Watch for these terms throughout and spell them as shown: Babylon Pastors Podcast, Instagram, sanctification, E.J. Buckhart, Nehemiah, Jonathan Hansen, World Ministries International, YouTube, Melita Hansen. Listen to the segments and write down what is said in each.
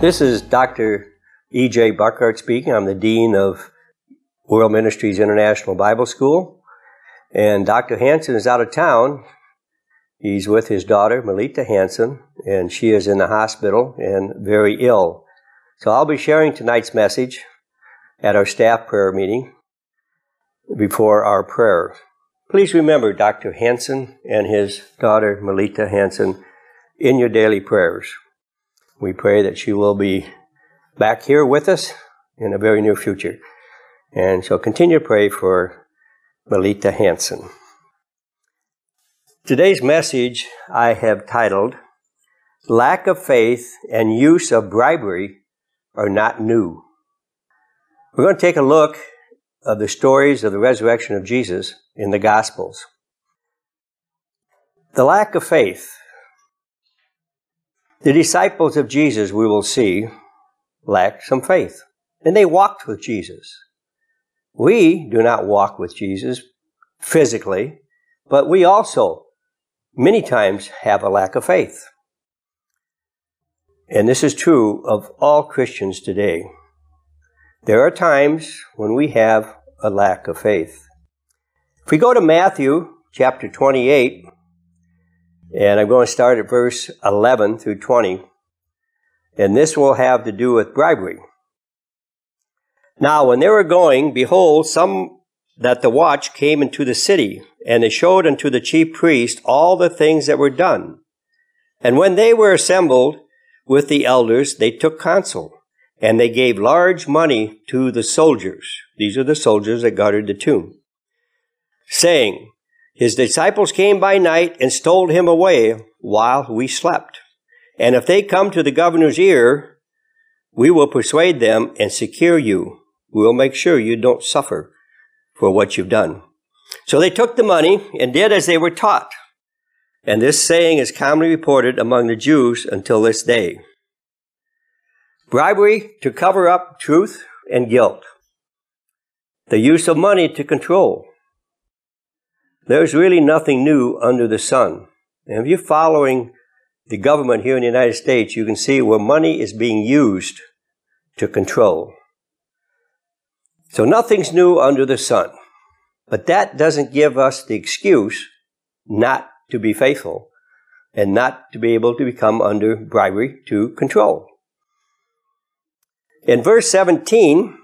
This is Dr. E.J. Buckhart speaking. I'm the Dean of World Ministries International Bible School, and Dr. Hansen is out of town. He's with his daughter, Melita Hansen, and she is in the hospital and very ill. So I'll be sharing tonight's message at our staff prayer meeting before our prayer. Please remember Dr. Hansen and his daughter, Melita Hansen, in your daily prayers. We pray that she will be back here with us in the very near future. And so continue to pray for Melita Hansen. Today's message I have titled, Lack of Faith and Use of Bribery Are Not New. We're going to take a look at the stories of the resurrection of Jesus in the Gospels. The lack of faith. The disciples of Jesus, we will see, lacked some faith, and they walked with Jesus. We do not walk with Jesus physically, but we also many times have a lack of faith. And this is true of all Christians today. There are times when we have a lack of faith. If we go to Matthew chapter 28, and I'm going to start at verse 11 through 20, and this will have to do with bribery. Now, when they were going, behold, some that the watch came into the city, and they showed unto the chief priest all the things that were done. And when they were assembled with the elders, they took counsel, and they gave large money to the soldiers. These are the soldiers that guarded the tomb, saying, His disciples came by night and stole him away while we slept. And if they come to the governor's ear, we will persuade them and secure you. We will make sure you don't suffer for what you've done. So they took the money and did as they were taught. And this saying is commonly reported among the Jews until this day. Bribery to cover up truth and guilt. The use of money to control. There's really nothing new under the sun. And if you're following the government here in the United States, you can see where money is being used to control. So nothing's new under the sun. But that doesn't give us the excuse not to be faithful and not to be able to become under bribery to control. In verse 17,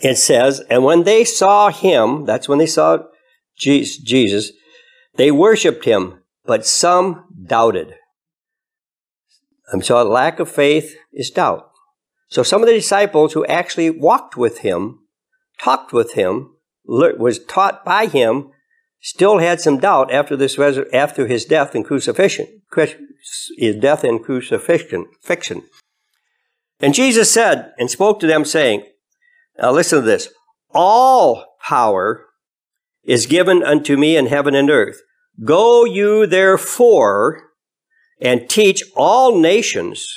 it says, And when they saw him, that's when they saw Jesus, they worshipped him, but some doubted. And so lack of faith is doubt. So some of the disciples who actually walked with him, talked with him, was taught by him, still had some doubt after this after his death and crucifixion. And Jesus said and spoke to them, saying, "Now listen to this: All power is given unto me in heaven and earth. Go you therefore and teach all nations,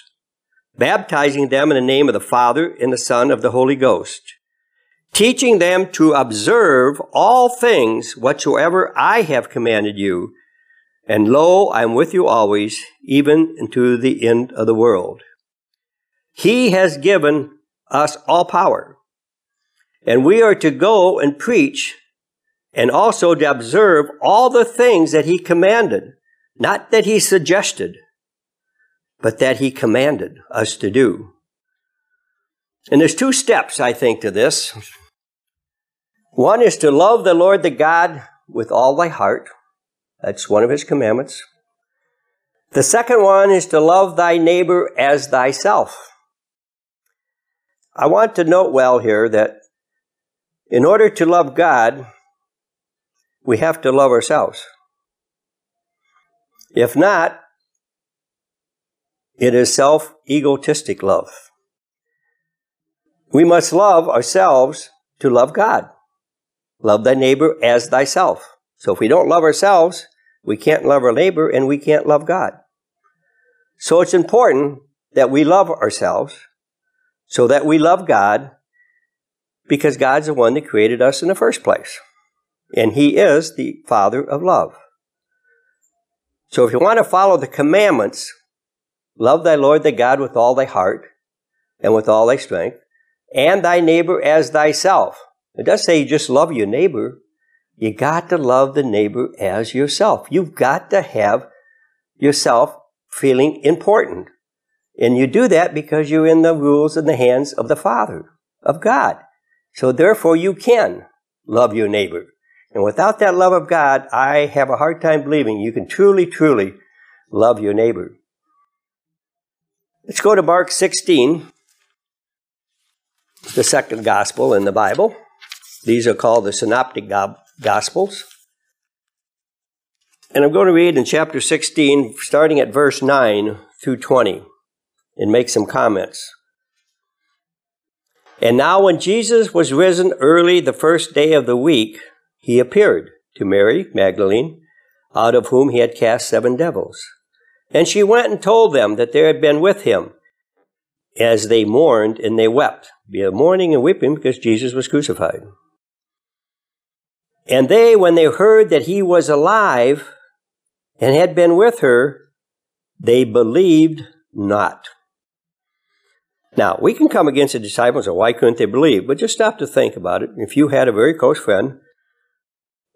baptizing them in the name of the Father and the Son of the Holy Ghost." Teaching them to observe all things whatsoever I have commanded you. And lo, I am with you always, even unto the end of the world. He has given us all power. And we are to go and preach and also to observe all the things that he commanded, not that he suggested, but that he commanded us to do. And there's two steps, I think, to this. One is to love the Lord the God with all thy heart. That's one of his commandments. The second one is to love thy neighbor as thyself. I want to note well here that in order to love God, we have to love ourselves. If not, it is self-egotistic love. We must love ourselves to love God. Love thy neighbor as thyself. So if we don't love ourselves, we can't love our neighbor and we can't love God. So it's important that we love ourselves so that we love God, because God's the one that created us in the first place. And he is the Father of love. So if you want to follow the commandments, love thy Lord thy God with all thy heart and with all thy strength, and thy neighbor as thyself. It does say you just love your neighbor. You got to love the neighbor as yourself. You've got to have yourself feeling important. And you do that because you're in the rules and the hands of the Father, of God. So therefore you can love your neighbor. And without that love of God, I have a hard time believing you can truly, truly love your neighbor. Let's go to Mark 16, the second gospel in the Bible. These are called the Synoptic Gospels. And I'm going to read in chapter 16, starting at verse 9 through 20, and make some comments. And now when Jesus was risen early the first day of the week, he appeared to Mary Magdalene, out of whom he had cast 7 devils. And she went and told them that there had been with him, as they mourned and they wept. Be a mourning and weeping because Jesus was crucified. And they, when they heard that he was alive and had been with her, they believed not. Now, we can come against the disciples and why couldn't they believe? But just stop to think about it. If you had a very close friend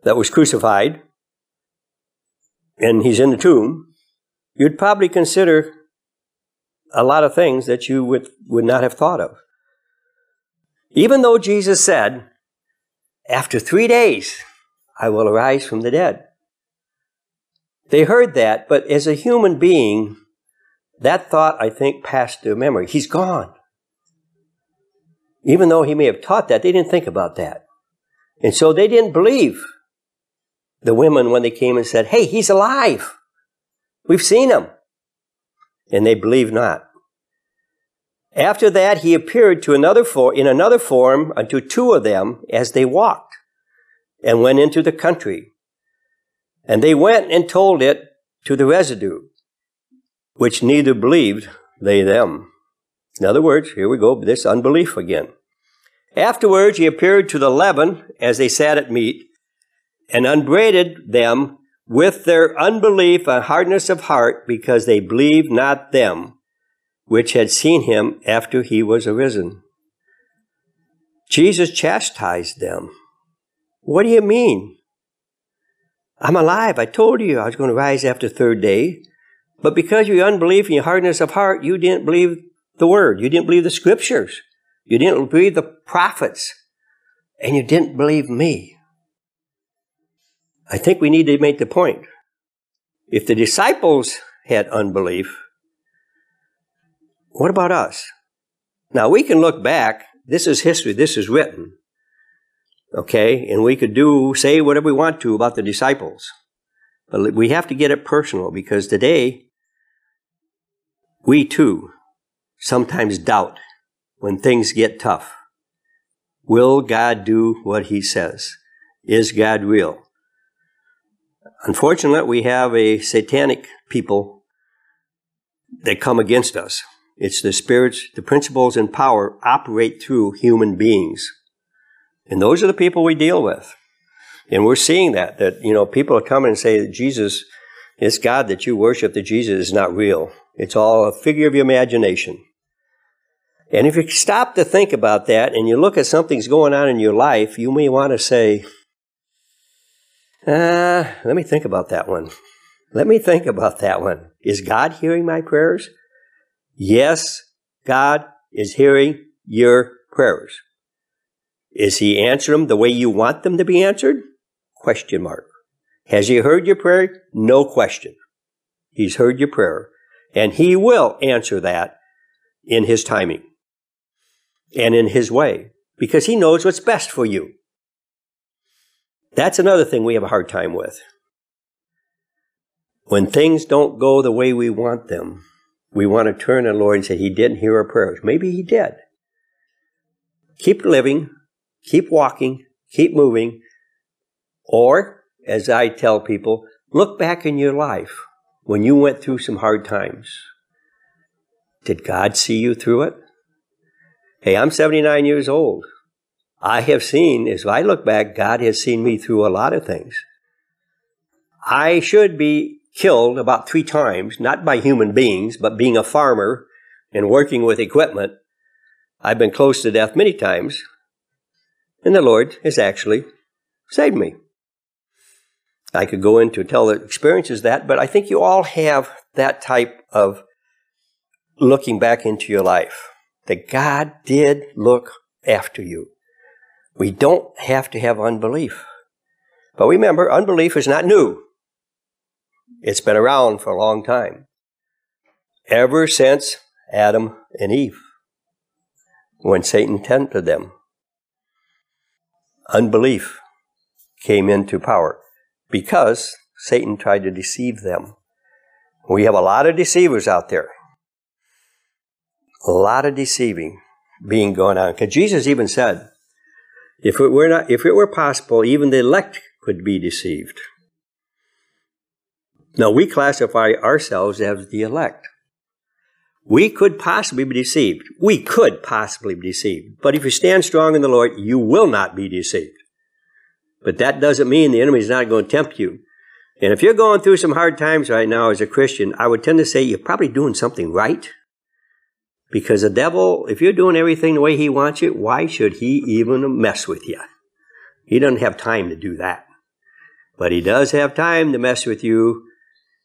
that was crucified and he's in the tomb, you'd probably consider a lot of things that you would not have thought of. Even though Jesus said, after 3 days, I will arise from the dead. They heard that, but as a human being, that thought, I think, passed their memory. He's gone. Even though he may have taught that, they didn't think about that. And so they didn't believe the women when they came and said, hey, he's alive. We've seen him. And they believed not. After that, he appeared to another form unto 2 of them as they walked and went into the country. And they went and told it to the residue, which neither believed they them. In other words, here we go, this unbelief again. Afterwards, he appeared to the 11 as they sat at meat and upbraided them with their unbelief and hardness of heart, because they believed not them which had seen him after he was arisen. Jesus chastised them. What do you mean? I'm alive. I told you I was going to rise after the 3rd day. But because of your unbelief and your hardness of heart, you didn't believe the word. You didn't believe the scriptures. You didn't believe the prophets. And you didn't believe me. I think we need to make the point. If the disciples had unbelief, what about us? Now, we can look back. This is history. This is written. Okay? And we could say whatever we want to about the disciples. But we have to get it personal, because today, we too sometimes doubt when things get tough. Will God do what he says? Is God real? Unfortunately, we have a satanic people that come against us. It's the spirits, the principles and power operate through human beings. And those are the people we deal with. And we're seeing that, you know, people are coming and say that Jesus, this God that you worship, that Jesus is not real. It's all a figure of your imagination. And if you stop to think about that and you look at something's going on in your life, you may want to say, Let me think about that one. Is God hearing my prayers? Yes, God is hearing your prayers. Is he answering them the way you want them to be answered? Question mark. Has he heard your prayer? No question. He's heard your prayer. And he will answer that in his timing and in his way, because he knows what's best for you. That's another thing we have a hard time with. When things don't go the way we want them, we want to turn to the Lord and say, he didn't hear our prayers. Maybe he did. Keep living, keep walking, keep moving. Or, as I tell people, look back in your life when you went through some hard times. Did God see you through it? Hey, I'm 79 years old. I have seen, as I look back, God has seen me through a lot of things. I should be killed about 3 times, not by human beings, but being a farmer and working with equipment. I've been close to death many times, and the Lord has actually saved me. I could go into tell the experiences that, but I think you all have that type of looking back into your life, that God did look after you. We don't have to have unbelief. But remember, unbelief is not new. It's been around for a long time, ever since Adam and Eve, when Satan tempted them. Unbelief came into power because Satan tried to deceive them. We have a lot of deceivers out there. A lot of deceiving being going on. Because Jesus even said, if it were possible, even the elect could be deceived. Now, we classify ourselves as the elect. We could possibly be deceived. But if you stand strong in the Lord, you will not be deceived. But that doesn't mean the enemy is not going to tempt you. And if you're going through some hard times right now as a Christian, I would tend to say you're probably doing something right. Because the devil, if you're doing everything the way he wants you, why should he even mess with you? He doesn't have time to do that. But he does have time to mess with you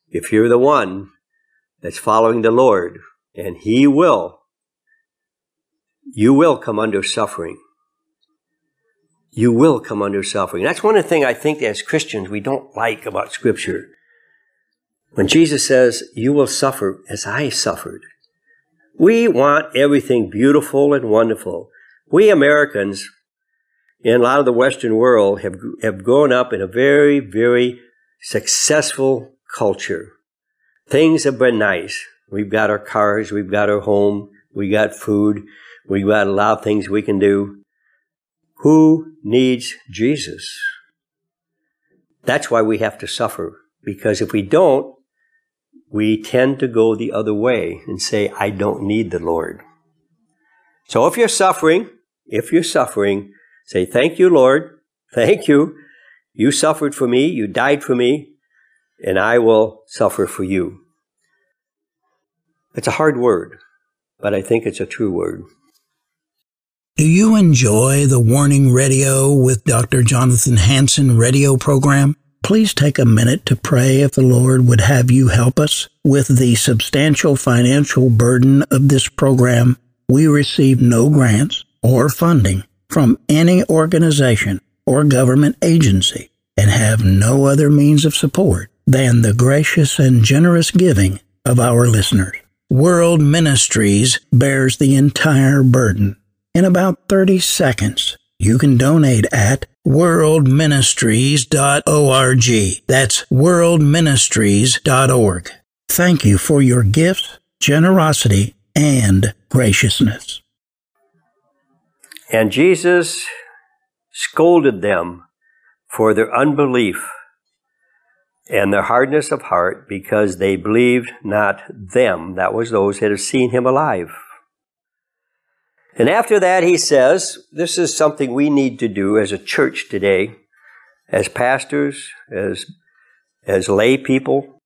if you're the one that's following the Lord. And he will. You will come under suffering. That's one of the things I think as Christians we don't like about Scripture. When Jesus says, you will suffer as I suffered. We want everything beautiful and wonderful. We Americans, in a lot of the Western world, have grown up in a very, very successful culture. Things have been nice. We've got our cars, we've got our home, we got food, we've got a lot of things we can do. Who needs Jesus? That's why we have to suffer, because if we don't, we tend to go the other way and say, I don't need the Lord. So if you're suffering, say, thank you, Lord. Thank you. You suffered for me. You died for me. And I will suffer for you. It's a hard word, but I think it's a true word. Do you enjoy the Warning Radio with Dr. Jonathan Hansen radio program? Please take a minute to pray if the Lord would have you help us with the substantial financial burden of this program. We receive no grants or funding from any organization or government agency and have no other means of support than the gracious and generous giving of our listeners. World Ministries bears the entire burden. In about 30 seconds, you can donate at worldministries.org. That's worldministries.org. Thank you for your gifts, generosity, and graciousness. And Jesus scolded them for their unbelief and their hardness of heart, because they believed not them. That was those that had seen him alive. And after that, he says, this is something we need to do as a church today, as pastors, as lay people,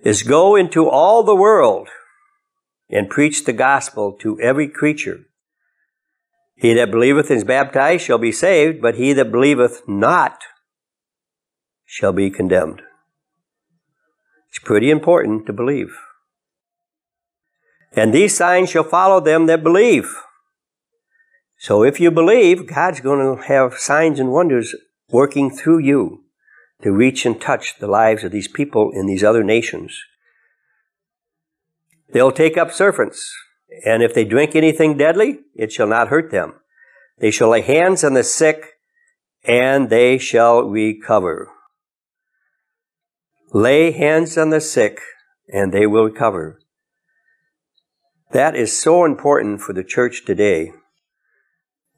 is go into all the world and preach the gospel to every creature. He that believeth and is baptized shall be saved, but he that believeth not shall be condemned. It's pretty important to believe. And these signs shall follow them that believe. So if you believe, God's going to have signs and wonders working through you to reach and touch the lives of these people in these other nations. They'll take up serpents, and if they drink anything deadly, it shall not hurt them. They shall lay hands on the sick, and they shall recover. Lay hands on the sick, and they will recover. That is so important for the church today,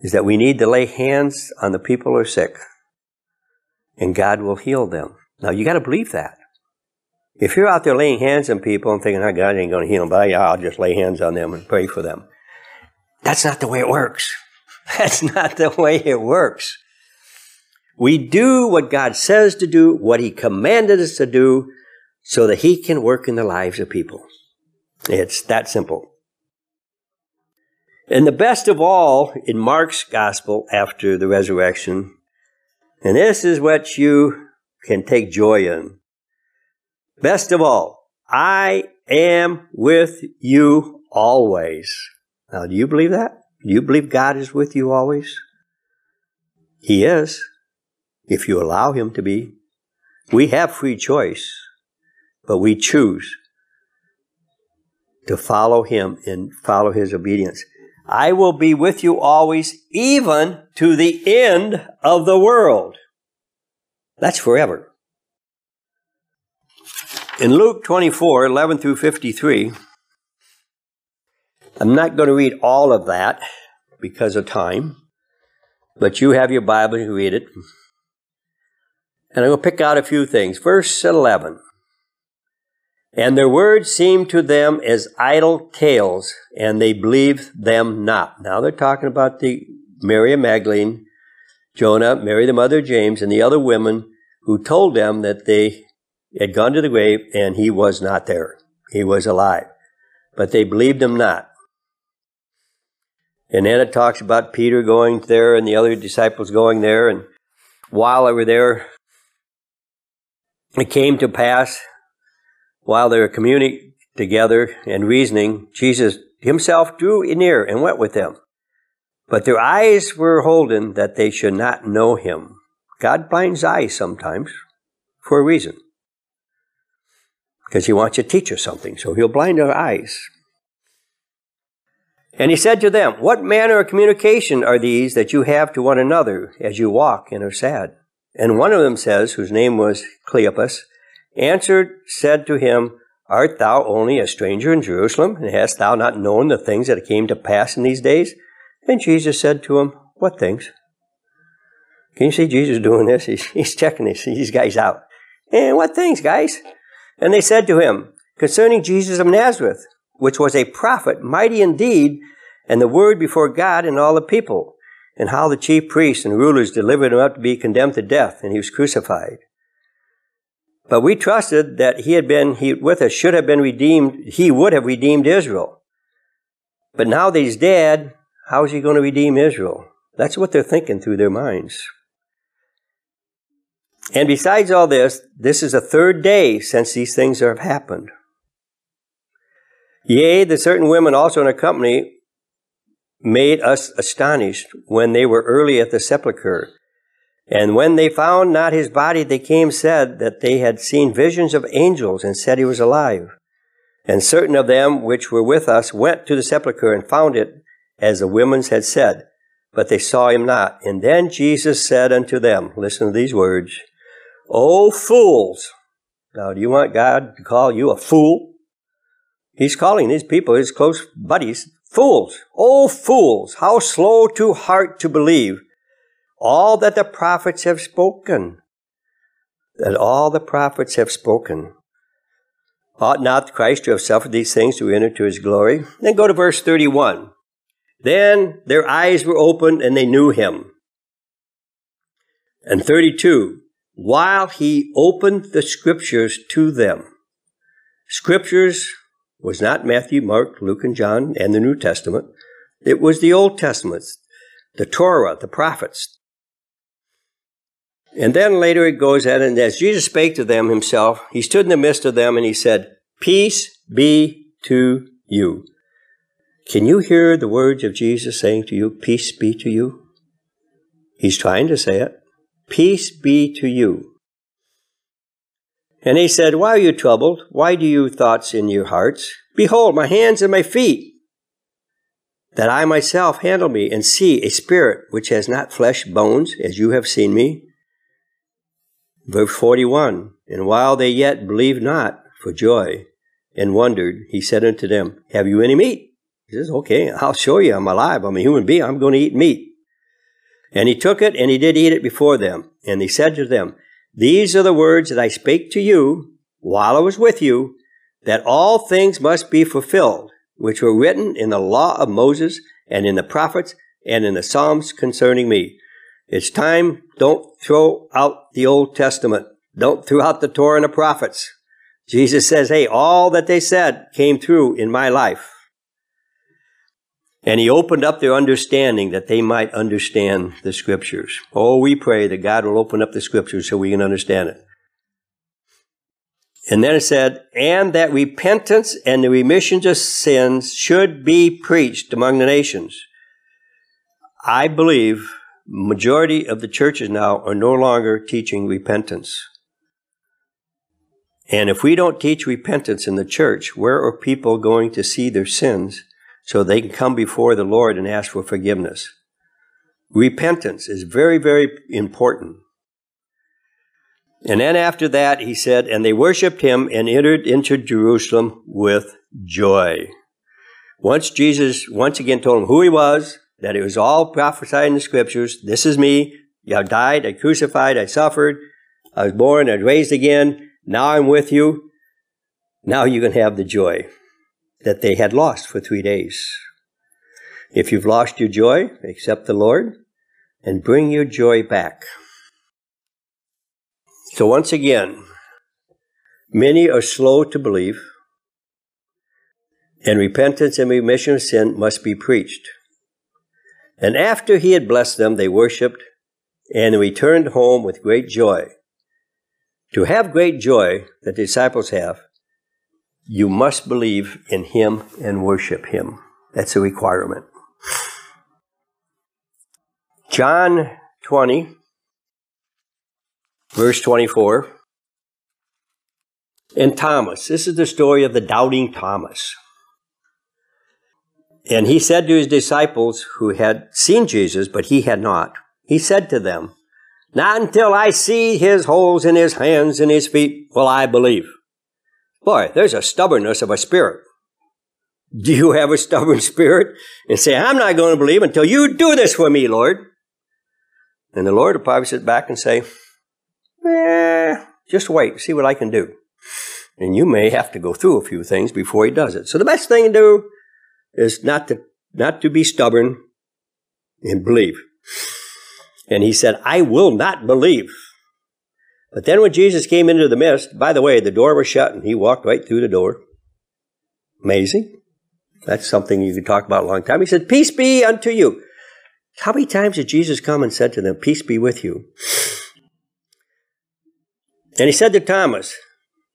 is that we need to lay hands on the people who are sick, and God will heal them. Now, you got to believe that. If you're out there laying hands on people and thinking, oh, God ain't going to heal them, but I'll just lay hands on them and pray for them. That's not the way it works. That's not the way it works. We do what God says to do, what He commanded us to do, so that He can work in the lives of people. It's that simple. And the best of all in Mark's gospel after the resurrection, and this is what you can take joy in, best of all, I am with you always. Now, do you believe that? Do you believe God is with you always? He is, if you allow Him to be. We have free choice, but we choose to follow Him and follow His obedience. I will be with you always, even to the end of the world. That's forever. In Luke 24, 11 through 53, I'm not going to read all of that because of time, but you have your Bible, you read it. And I'm going to pick out a few things. Verse 11, and their words seemed to them as idle tales, and they believed them not. Now they're talking about the Mary Magdalene, Jonah, Mary the mother of James, and the other women who told them that they had gone to the grave, and He was not there. He was alive. But they believed Him not. And then it talks about Peter going there and the other disciples going there. And while they were there, it came to pass, while they were communing together and reasoning, Jesus Himself drew near and went with them. But their eyes were holden that they should not know Him. God blinds eyes sometimes for a reason, because He wants you to teach us something, so He'll blind our eyes. And He said to them, what manner of communication are these that you have to one another as you walk and are sad? And one of them says, whose name was Cleopas, answered, said to Him, art thou only a stranger in Jerusalem, and hast thou not known the things that came to pass in these days? And Jesus said to him, what things? Can you see Jesus doing this? He's checking these guys out. And what things, guys? And they said to Him, concerning Jesus of Nazareth, which was a prophet, mighty indeed, and the word before God and all the people, and how the chief priests and rulers delivered Him up to be condemned to death, and He was crucified. But we trusted that He would have redeemed Israel. But now that He's dead, how is He going to redeem Israel? That's what they're thinking through their minds. And besides all this, this is the third day since these things have happened. Yea, the certain women also in our company made us astonished when they were early at the sepulchre. And when they found not His body, they came, said that they had seen visions of angels, and said He was alive. And certain of them which were with us went to the sepulchre and found it as the women had said, but they saw Him not. And then Jesus said unto them, listen to these words, O fools! Now, do you want God to call you a fool? He's calling these people, His close buddies, fools. O fools, how slow to heart to believe all that the prophets have spoken. Ought not Christ to have suffered these things to enter to His glory? Then go to verse 31. Then their eyes were opened, and they knew Him. And 32, while He opened the Scriptures to them. Scriptures was not Matthew, Mark, Luke, and John, and the New Testament. It was the Old Testament, the Torah, the prophets. And then later it goes on, and as Jesus spake to them himself, he stood in the midst of them, and he said, "Peace be to you." Can you hear the words of Jesus saying to you, "Peace be to you"? He's trying to say it. Peace be to you. And he said, "Why are you troubled? Why do you thoughts in your hearts? Behold, my hands and my feet, that I myself handle me, and see a spirit which has not flesh bones, as you have seen me." Verse 41, and while they yet believed not for joy and wondered, he said unto them, "Have you any meat?" He says, "Okay, I'll show you. I'm alive. I'm a human being. I'm going to eat meat." And he took it, and he did eat it before them. And he said to them, "These are the words that I spake to you while I was with you, that all things must be fulfilled, which were written in the law of Moses and in the prophets and in the Psalms concerning me." It's time. Don't throw out the Old Testament. Don't throw out the Torah and the prophets. Jesus says, hey, all that they said came through in my life. And he opened up their understanding that they might understand the Scriptures. Oh, we pray that God will open up the Scriptures so we can understand it. And then it said, and that repentance and the remission of sins should be preached among the nations. I believe majority of the churches now are no longer teaching repentance. And if we don't teach repentance in the church, where are people going to see their sins so they can come before the Lord and ask for forgiveness? Repentance is very, very important. And then after that, he said, and they worshiped him and entered into Jerusalem with joy. Once Jesus once again told them who he was, that it was all prophesied in the Scriptures. This is me. I died, I crucified, I suffered, I was born, I was raised again. Now I'm with you. Now you can have the joy that they had lost for 3 days. If you've lost your joy, accept the Lord and bring your joy back. So once again, many are slow to believe, and repentance and remission of sin must be preached. And after he had blessed them, they worshipped and returned home with great joy. To have great joy that the disciples have, you must believe in him and worship him. That's a requirement. John 20. Verse 24, and Thomas, this is the story of the doubting Thomas. And he said to his disciples who had seen Jesus, but he had not, he said to them, "Not until I see his holes in his hands and his feet will I believe." Boy, there's a stubbornness of a spirit. Do you have a stubborn spirit and say, "I'm not going to believe until you do this for me, Lord"? And the Lord will probably sit back and say, just wait, see what I can do. And you may have to go through a few things before he does it. So the best thing to do is not to be stubborn and believe. And he said, "I will not believe." But then when Jesus came into the midst, by the way, the door was shut and he walked right through the door. Amazing. That's something you could talk about a long time. He said, "Peace be unto you." How many times did Jesus come and said to them, "Peace be with you"? And he said to Thomas,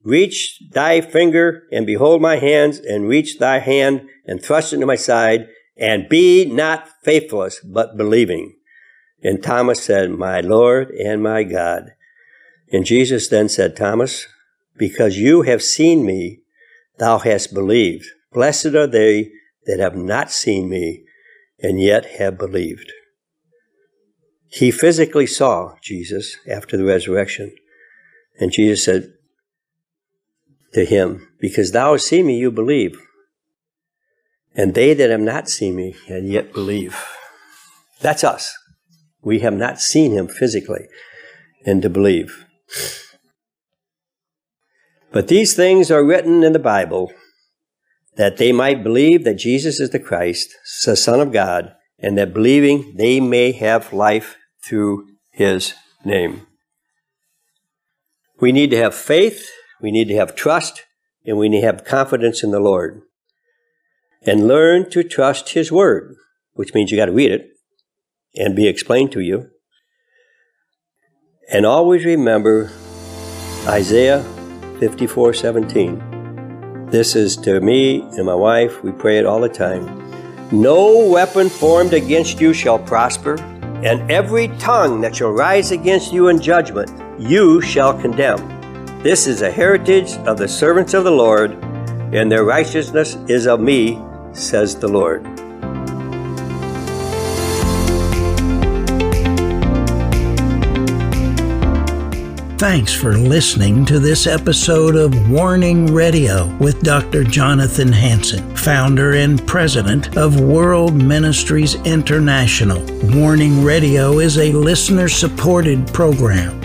"Reach thy finger and behold my hands, and reach thy hand and thrust it into my side, and be not faithless, but believing." And Thomas said, "My Lord and my God." And Jesus then said, "Thomas, because you have seen me, thou hast believed. Blessed are they that have not seen me, and yet have believed." He physically saw Jesus after the resurrection. And Jesus said to him, "Because thou hast seen me, you believe. And they that have not seen me, and yet believe." That's us. We have not seen him physically, and to believe. But these things are written in the Bible, that they might believe that Jesus is the Christ, the Son of God, and that believing they may have life through his name. We need to have faith, we need to have trust, and we need to have confidence in the Lord. And learn to trust his word, which means you got to read it and be explained to you. And always remember Isaiah 54:17. This is to me and my wife, we pray it all the time. No weapon formed against you shall prosper, and every tongue that shall rise against you in judgment, you shall condemn. This is a heritage of the servants of the Lord, and their righteousness is of me, says the Lord. Thanks for listening to this episode of Warning Radio with Dr. Jonathan Hansen, founder and president of World Ministries International. Warning Radio is a listener-supported program.